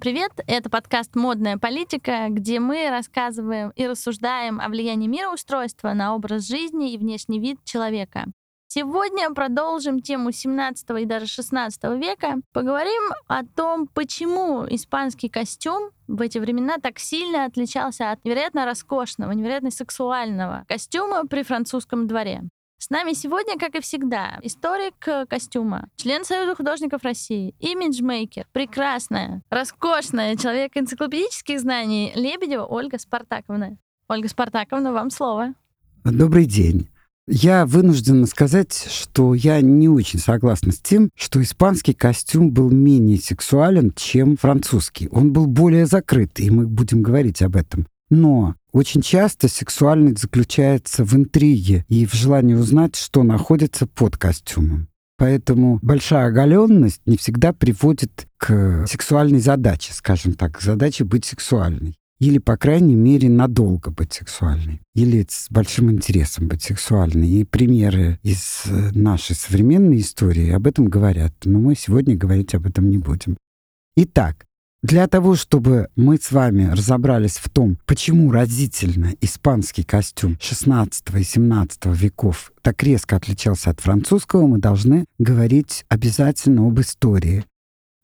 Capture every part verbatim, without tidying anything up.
Всем привет! Это подкаст «Модная политика», где мы рассказываем и рассуждаем о влиянии мироустройства на образ жизни и внешний вид человека. Сегодня продолжим тему семнадцатого и даже шестнадцатого века. Поговорим о том, почему испанский костюм в эти времена так сильно отличался от невероятно роскошного, невероятно сексуального костюма при французском дворе. С нами сегодня, как и всегда, историк костюма, член Союза художников России, имиджмейкер, прекрасная, роскошная, человек энциклопедических знаний Лебедева Ольга Спартаковна. Ольга Спартаковна, вам слово. Добрый день. Я вынуждена сказать, что я не очень согласна с тем, что испанский костюм был менее сексуален, чем французский. Он был более закрыт, и мы будем говорить об этом. Но очень часто сексуальность заключается в интриге и в желании узнать, что находится под костюмом. Поэтому большая оголенность не всегда приводит к сексуальной задаче, скажем так, к задаче быть сексуальной. Или, по крайней мере, надолго быть сексуальной. Или с большим интересом быть сексуальной. И примеры из нашей современной истории об этом говорят. Но мы сегодня говорить об этом не будем. Итак, для того, чтобы мы с вами разобрались в том, почему разительно испанский костюм шестнадцатого и семнадцатого веков так резко отличался от французского, мы должны говорить обязательно об истории.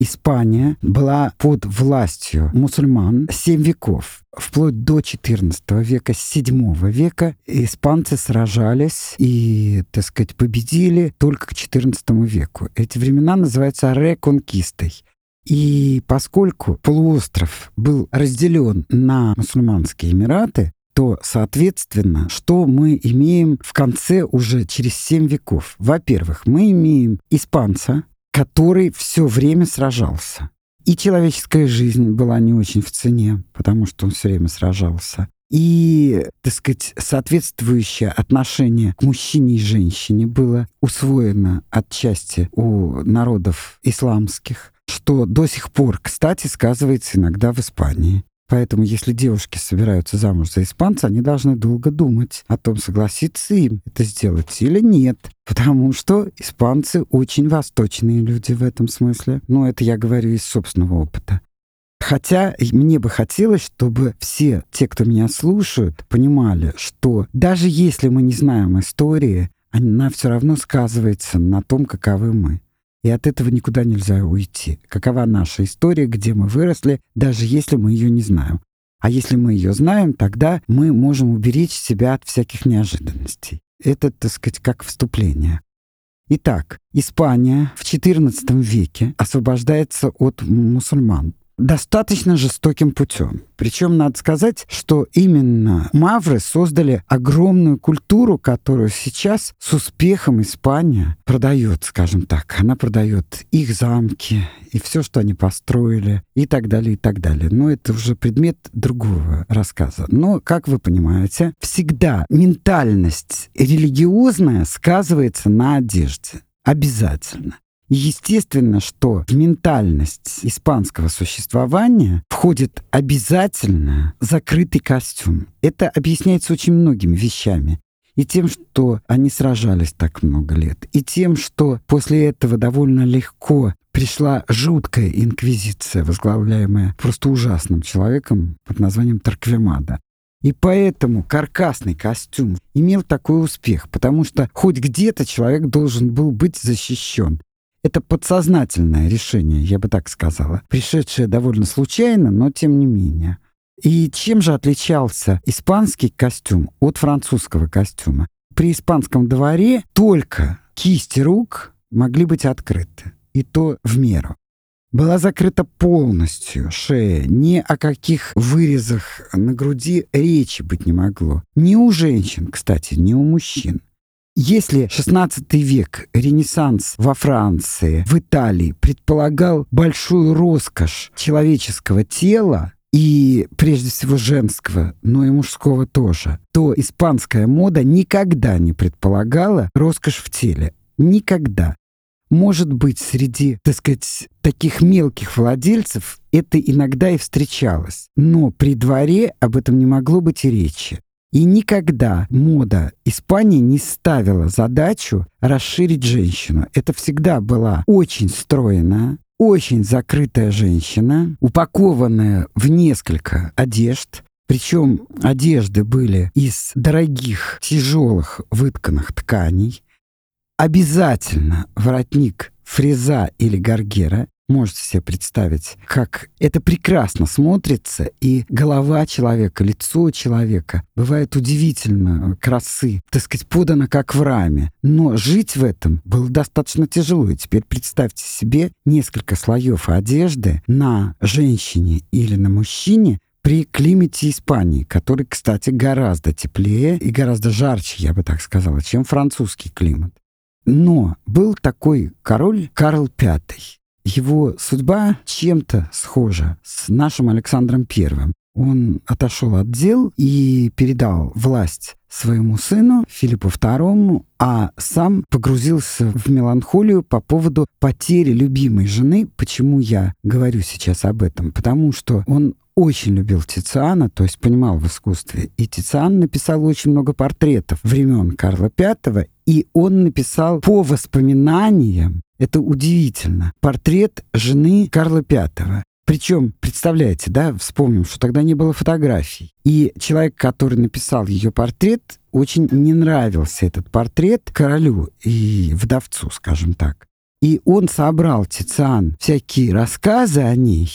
Испания была под властью мусульман семь веков. Вплоть до четырнадцатого века, с седьмого века испанцы сражались и, так сказать, победили только к четырнадцатому веку. Эти времена называются реконкистой. И поскольку полуостров был разделен на мусульманские эмираты, то, соответственно, что мы имеем в конце уже через семь веков? Во-первых, мы имеем испанца, который все время сражался. И человеческая жизнь была не очень в цене, потому что он все время сражался. И, так сказать, соответствующее отношение к мужчине и женщине было усвоено отчасти у народов исламских, что до сих пор, кстати, сказывается иногда в Испании. Поэтому, если девушки собираются замуж за испанца, они должны долго думать о том, согласится им это сделать или нет. Потому что испанцы очень восточные люди в этом смысле. Но это я говорю из собственного опыта. Хотя мне бы хотелось, чтобы все те, кто меня слушают, понимали, что даже если мы не знаем истории, она все равно сказывается на том, каковы мы. И от этого никуда нельзя уйти. Какова наша история, где мы выросли, даже если мы ее не знаем. А если мы ее знаем, тогда мы можем уберечь себя от всяких неожиданностей. Это, так сказать, как вступление. Итак, Испания в четырнадцатом веке освобождается от мусульман достаточно жестоким путем. Причем надо сказать, что именно мавры создали огромную культуру, которую сейчас с успехом Испания продает, скажем так. Она продает их замки и все, что они построили, и так далее, и так далее. Но это уже предмет другого рассказа. Но, как вы понимаете, всегда ментальность религиозная сказывается на одежде. Обязательно. Естественно, что в ментальность испанского существования входит обязательно закрытый костюм. Это объясняется очень многими вещами. И тем, что они сражались так много лет, и тем, что после этого довольно легко пришла жуткая инквизиция, возглавляемая просто ужасным человеком под названием Торквемада. И поэтому каркасный костюм имел такой успех, потому что хоть где-то человек должен был быть защищен. Это подсознательное решение, я бы так сказала, пришедшее довольно случайно, но тем не менее. И чем же отличался испанский костюм от французского костюма? При испанском дворе только кисти рук могли быть открыты, и то в меру. Была закрыта полностью шея, ни о каких вырезах на груди речи быть не могло. Ни у женщин, кстати, ни у мужчин. Если шестнадцатый век, Ренессанс во Франции, в Италии предполагал большую роскошь человеческого тела и, прежде всего, женского, но и мужского тоже, то испанская мода никогда не предполагала роскошь в теле. Никогда. Может быть, среди, так сказать, таких мелких владельцев это иногда и встречалось, но при дворе об этом не могло быть и речи. И никогда мода Испании не ставила задачу расширить женщину. Это всегда была очень стройная, очень закрытая женщина, упакованная в несколько одежд. Причем одежды были из дорогих, тяжелых вытканных тканей. Обязательно воротник фреза или гаргера. Можете себе представить, как это прекрасно смотрится, и голова человека, лицо человека бывает удивительно красы, так сказать, подано как в раме. Но жить в этом было достаточно тяжело. И теперь представьте себе несколько слоев одежды на женщине или на мужчине при климате Испании, который, кстати, гораздо теплее и гораздо жарче, я бы так сказала, чем французский климат. Но был такой король Карл пятый. Его судьба чем-то схожа с нашим Александром Первым. Он отошел от дел и передал власть своему сыну Филиппу Второму, а сам погрузился в меланхолию по поводу потери любимой жены. Почему я говорю сейчас об этом? Потому что он очень любил Тициана, то есть понимал в искусстве. И Тициан написал очень много портретов времен Карла пятого, и он написал по воспоминаниям, это удивительно, портрет жены Карла пятого. Причем, представляете, да, вспомним, что тогда не было фотографий. И человек, который написал ее портрет, очень не нравился этот портрет королю и вдовцу, скажем так. И он собрал, Тициан, всякие рассказы о ней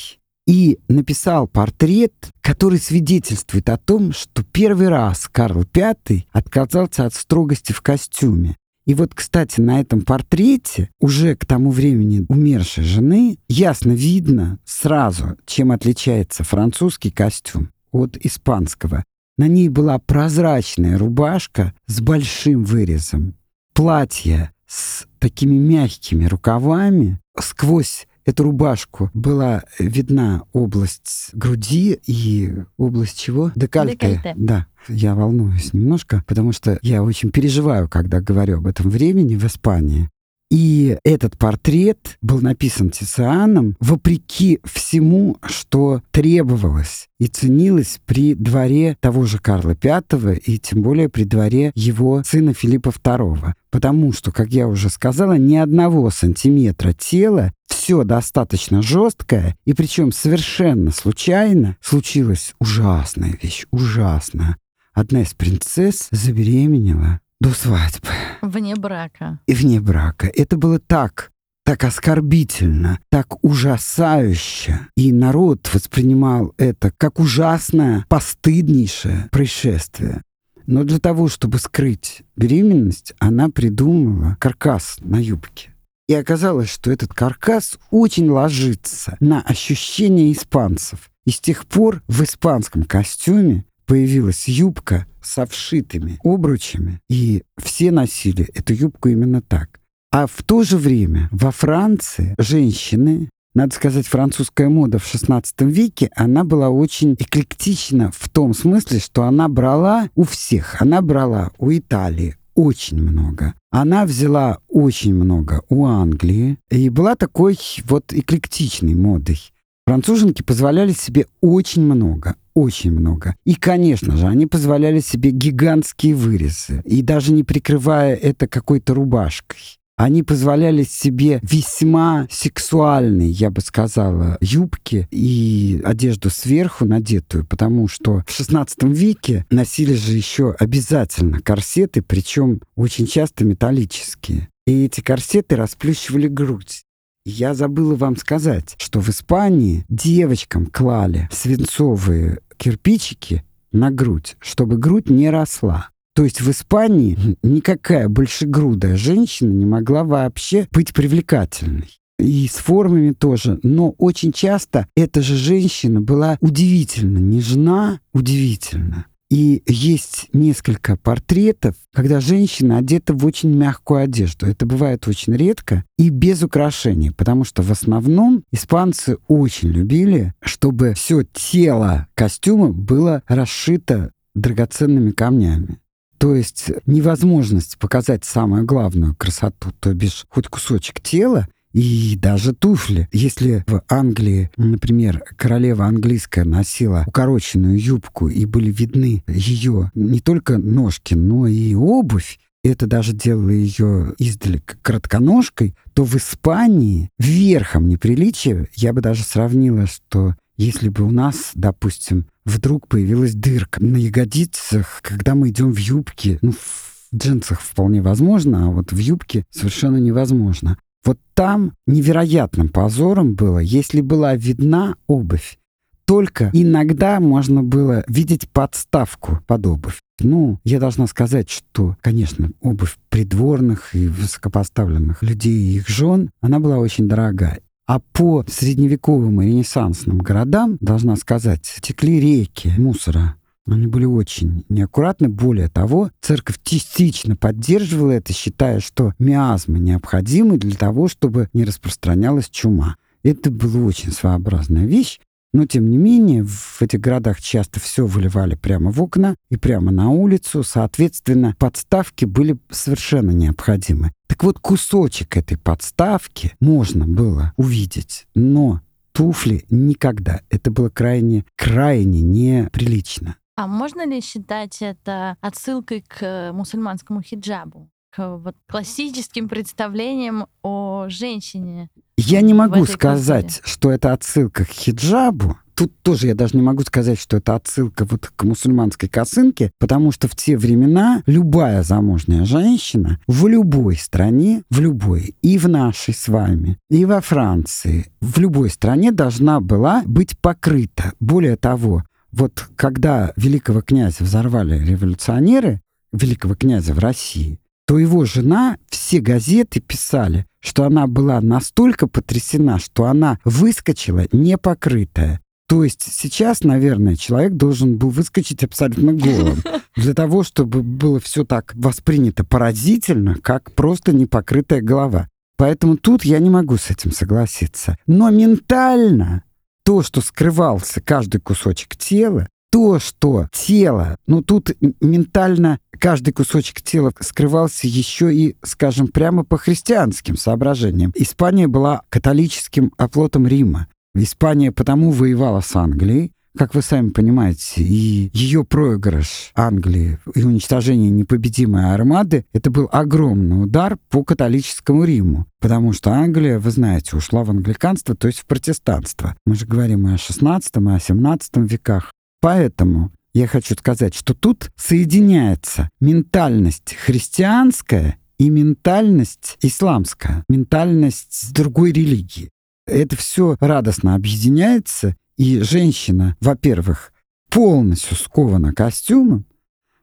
и написал портрет, который свидетельствует о том, что первый раз Карл пятый отказался от строгости в костюме. И вот, кстати, на этом портрете уже к тому времени умершей жены ясно видно сразу, чем отличается французский костюм от испанского. На ней была прозрачная рубашка с большим вырезом, платье с такими мягкими рукавами. Сквозь эту рубашку была видна область груди и область чего? Декольте. Декольте. Да. Я волнуюсь немножко, потому что я очень переживаю, когда говорю об этом времени в Испании. И этот портрет был написан Тицианом вопреки всему, что требовалось и ценилось при дворе того же Карла пятого и тем более при дворе его сына Филиппа второго. Потому что, как я уже сказала, ни одного сантиметра тела, все достаточно жесткое, и причем совершенно случайно случилась ужасная вещь, ужасная. Одна из принцесс забеременела до свадьбы. Вне брака. И вне брака. Это было так, так оскорбительно, так ужасающе. И народ воспринимал это как ужасное, постыднейшее происшествие. Но для того, чтобы скрыть беременность, она придумала каркас на юбке. И оказалось, что этот каркас очень ложится на ощущения испанцев. И с тех пор в испанском костюме появилась юбка со вшитыми обручами, и все носили эту юбку именно так. А в то же время во Франции женщины, надо сказать, французская мода в шестнадцатом веке, она была очень эклектична в том смысле, что она брала у всех, она брала у Италии очень много. Она взяла очень много у Англии и была такой вот эклектичной модой. Француженки позволяли себе очень много, очень много. И, конечно же, они позволяли себе гигантские вырезы, и даже не прикрывая это какой-то рубашкой. Они позволяли себе весьма сексуальные, я бы сказала, юбки и одежду сверху надетую, потому что в шестнадцатом веке носили же еще обязательно корсеты, причем очень часто металлические. И эти корсеты расплющивали грудь. Я забыла вам сказать, что в Испании девочкам клали свинцовые кирпичики на грудь, чтобы грудь не росла. То есть в Испании никакая большегрудая женщина не могла вообще быть привлекательной. И с формами тоже. Но очень часто эта же женщина была удивительно нежна, удивительно. И есть несколько портретов, когда женщина одета в очень мягкую одежду. Это бывает очень редко и без украшений, потому что в основном испанцы очень любили, чтобы все тело костюма было расшито драгоценными камнями. То есть невозможность показать самую главную красоту, то бишь хоть кусочек тела, и даже туфли. Если в Англии, например, королева английская носила укороченную юбку и были видны ее не только ножки, но и обувь, это даже делало ее издалека кратконожкой, то в Испании верхом неприличия, я бы даже сравнила, что если бы у нас, допустим, вдруг появилась дырка на ягодицах, когда мы идем в юбке, ну, в джинсах вполне возможно, а вот в юбке совершенно невозможно. Вот там невероятным позором было, если была видна обувь. Только иногда можно было видеть подставку под обувь. Ну, я должна сказать, что, конечно, обувь придворных и высокопоставленных людей и их жен, она была очень дорогая. А по средневековым и ренессансным городам, должна сказать, текли реки мусора. Они были очень неаккуратны. Более того, церковь частично поддерживала это, считая, что миазмы необходимы для того, чтобы не распространялась чума. Это была очень своеобразная вещь. Но, тем не менее, в этих городах часто все выливали прямо в окна и прямо на улицу. Соответственно, подставки были совершенно необходимы. Так вот, кусочек этой подставки можно было увидеть, но туфли никогда. Это было крайне, крайне неприлично. А можно ли считать это отсылкой к мусульманскому хиджабу? К вот классическим представлениям о женщине? Я не могу сказать, культуре. Что это отсылка к хиджабу. Тут тоже я даже не могу сказать, что это отсылка вот к мусульманской косынке, потому что в те времена любая замужняя женщина в любой стране, в любой, и в нашей с вами, и во Франции, в любой стране должна была быть покрыта. Более того, вот когда великого князя взорвали революционеры, великого князя в России, то его жена, все газеты писали, что она была настолько потрясена, что она выскочила непокрытая. То есть сейчас, наверное, человек должен был выскочить абсолютно голым, для того, чтобы было все так воспринято поразительно, как просто непокрытая голова. Поэтому тут я не могу с этим согласиться. Но ментально то, что скрывался каждый кусочек тела, то, что тело, ну тут ментально каждый кусочек тела скрывался еще и, скажем, прямо по христианским соображениям. Испания была католическим оплотом Рима. Испания потому воевала с Англией, как вы сами понимаете, и ее проигрыш Англии и уничтожение непобедимой армады — это был огромный удар по католическому Риму, потому что Англия, вы знаете, ушла в англиканство, то есть в протестанство. Мы же говорим и о шестнадцатом, и о семнадцатом веках. Поэтому я хочу сказать, что тут соединяется ментальность христианская и ментальность исламская, ментальность другой религии. Это все радостно объединяется, и женщина, во-первых, полностью скована костюмом.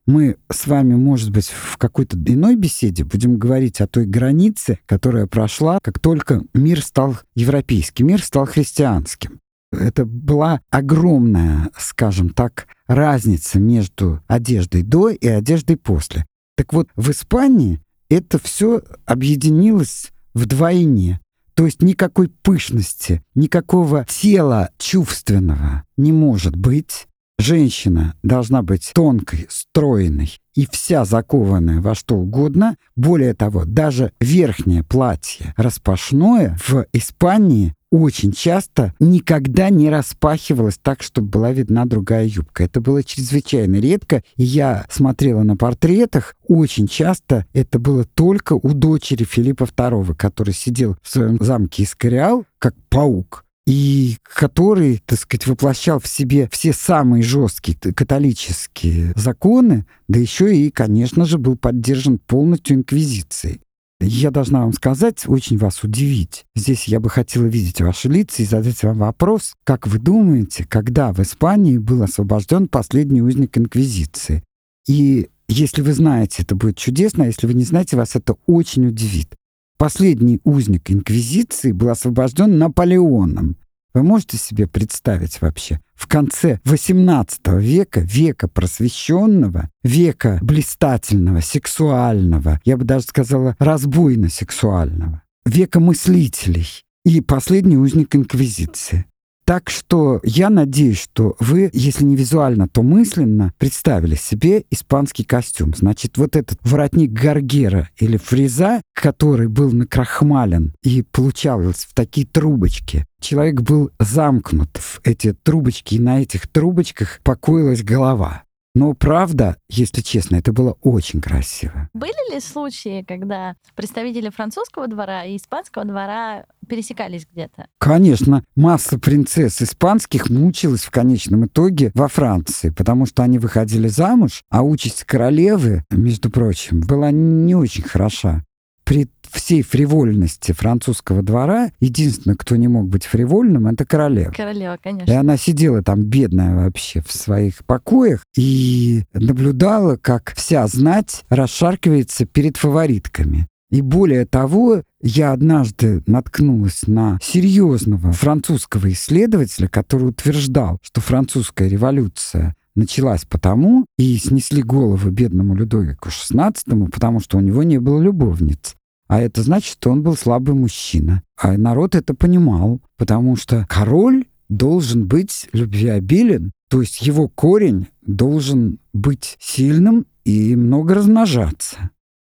Мы с вами, может быть, в какой-то иной беседе будем говорить о той границе, которая прошла, как только мир стал европейский, мир стал христианским. Это была огромная, скажем так, разница между одеждой до и одеждой после. Так вот, в Испании это все объединилось вдвойне. То есть никакой пышности, никакого тела чувственного не может быть. Женщина должна быть тонкой, стройной и вся закованная во что угодно. Более того, даже верхнее платье распашное в Испании очень часто никогда не распахивалась так, чтобы была видна другая юбка. Это было чрезвычайно редко. И я смотрела на портретах. Очень часто это было только у дочери Филиппа второго, который сидел в своем замке Эскориал, как паук, и который, так сказать, воплощал в себе все самые жесткие католические законы, да еще и, конечно же, был поддержан полностью инквизицией. Я должна вам сказать, очень вас удивить. Здесь я бы хотела видеть ваши лица и задать вам вопрос, как вы думаете, когда в Испании был освобожден последний узник инквизиции? И если вы знаете, это будет чудесно, а если вы не знаете, вас это очень удивит. Последний узник инквизиции был освобожден Наполеоном. Вы можете себе представить вообще? В конце восемнадцатого века, века просвещенного, века блистательного, сексуального, я бы даже сказала, разбойно-сексуального, века мыслителей и последний узник инквизиции. Так что я надеюсь, что вы, если не визуально, то мысленно представили себе испанский костюм. Значит, вот этот воротник гаргера или фриза, который был накрахмален и получалось в такие трубочки, человек был замкнут в эти трубочки, и на этих трубочках покоилась голова. Но правда, если честно, это было очень красиво. Были ли случаи, когда представители французского двора и испанского двора пересекались где-то? Конечно. Масса принцесс испанских мучилась в конечном итоге во Франции, потому что они выходили замуж, а участь королевы, между прочим, была не очень хороша. При всей фривольности французского двора единственное, кто не мог быть фривольным, это королева. Королева, конечно. И она сидела там, бедная вообще, в своих покоях и наблюдала, как вся знать расшаркивается перед фаворитками. И более того, я однажды наткнулась на серьезного французского исследователя, который утверждал, что французская революция началась потому, и снесли голову бедному Людовику шестнадцатому, потому что у него не было любовниц. А это значит, что он был слабый мужчина. А народ это понимал, потому что король должен быть любвеобилен, то есть его корень должен быть сильным и много размножаться.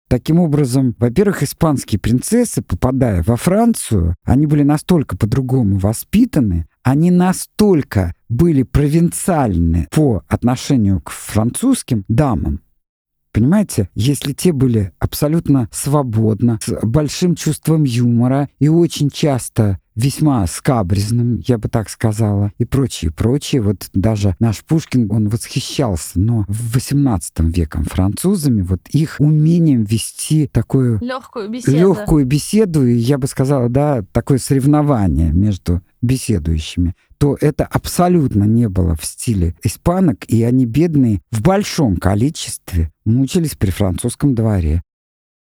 Таким образом, во-первых, испанские принцессы, попадая во Францию, они были настолько по-другому воспитаны, они настолько были провинциальны по отношению к французским дамам. Понимаете, если те были абсолютно свободны, с большим чувством юмора и очень часто весьма скабрезным, я бы так сказала, и прочее, прочее. Вот даже наш Пушкин, он восхищался, но в восемнадцатом веке французами, вот их умением вести такую легкую беседу. легкую беседу, и я бы сказала, да, такое соревнование между беседующими, то это абсолютно не было в стиле испанок, и они, бедные, в большом количестве мучились при французском дворе.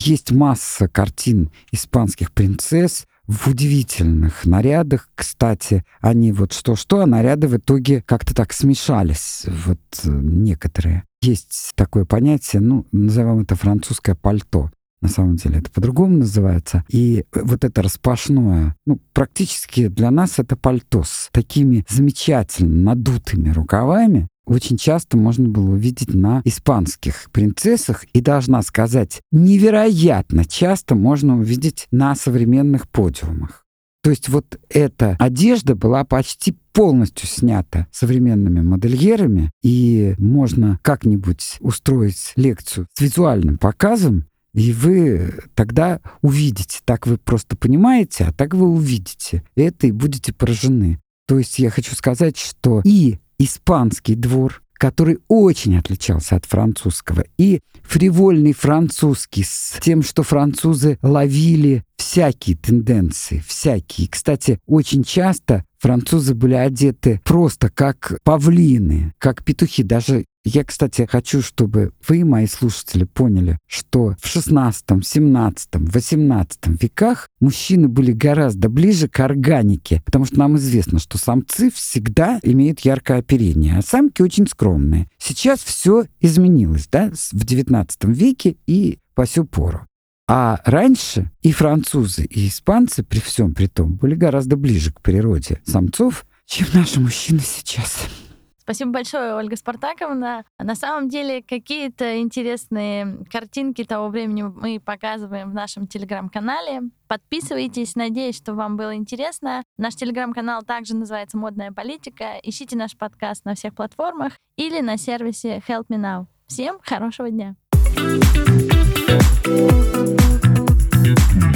Есть масса картин испанских принцесс в удивительных нарядах. Кстати, они вот что-что, а наряды в итоге как-то так смешались, вот некоторые. Есть такое понятие, ну, назовем это французское пальто. На самом деле это по-другому называется. И вот это распашное, ну, практически для нас это пальто с такими замечательно надутыми рукавами очень часто можно было увидеть на испанских принцессах. И, должна сказать, невероятно часто можно увидеть на современных подиумах. То есть вот эта одежда была почти полностью снята современными модельерами, и можно как-нибудь устроить лекцию с визуальным показом, и вы тогда увидите. Так вы просто понимаете, а так вы увидите это и будете поражены. То есть я хочу сказать, что и испанский двор, который очень отличался от французского, и фривольный французский с тем, что французы ловили всякие тенденции, всякие. Кстати, очень часто французы были одеты просто как павлины, как петухи. Даже я, кстати, хочу, чтобы вы, мои слушатели, поняли, что в шестнадцатом, семнадцатом, восемнадцатом веках мужчины были гораздо ближе к органике, потому что нам известно, что самцы всегда имеют яркое оперение, а самки очень скромные. Сейчас все изменилось, да, в девятнадцатом веке и по сю пору. А раньше и французы, и испанцы при всем при том были гораздо ближе к природе самцов, чем наши мужчины сейчас. Спасибо большое, Ольга Спартаковна. На самом деле, какие-то интересные картинки того времени мы показываем в нашем телеграм-канале. Подписывайтесь, надеюсь, что вам было интересно. Наш телеграм-канал также называется «Модная политика». Ищите наш подкаст на всех платформах или на сервисе Help Me Now. Всем хорошего дня! Thank you.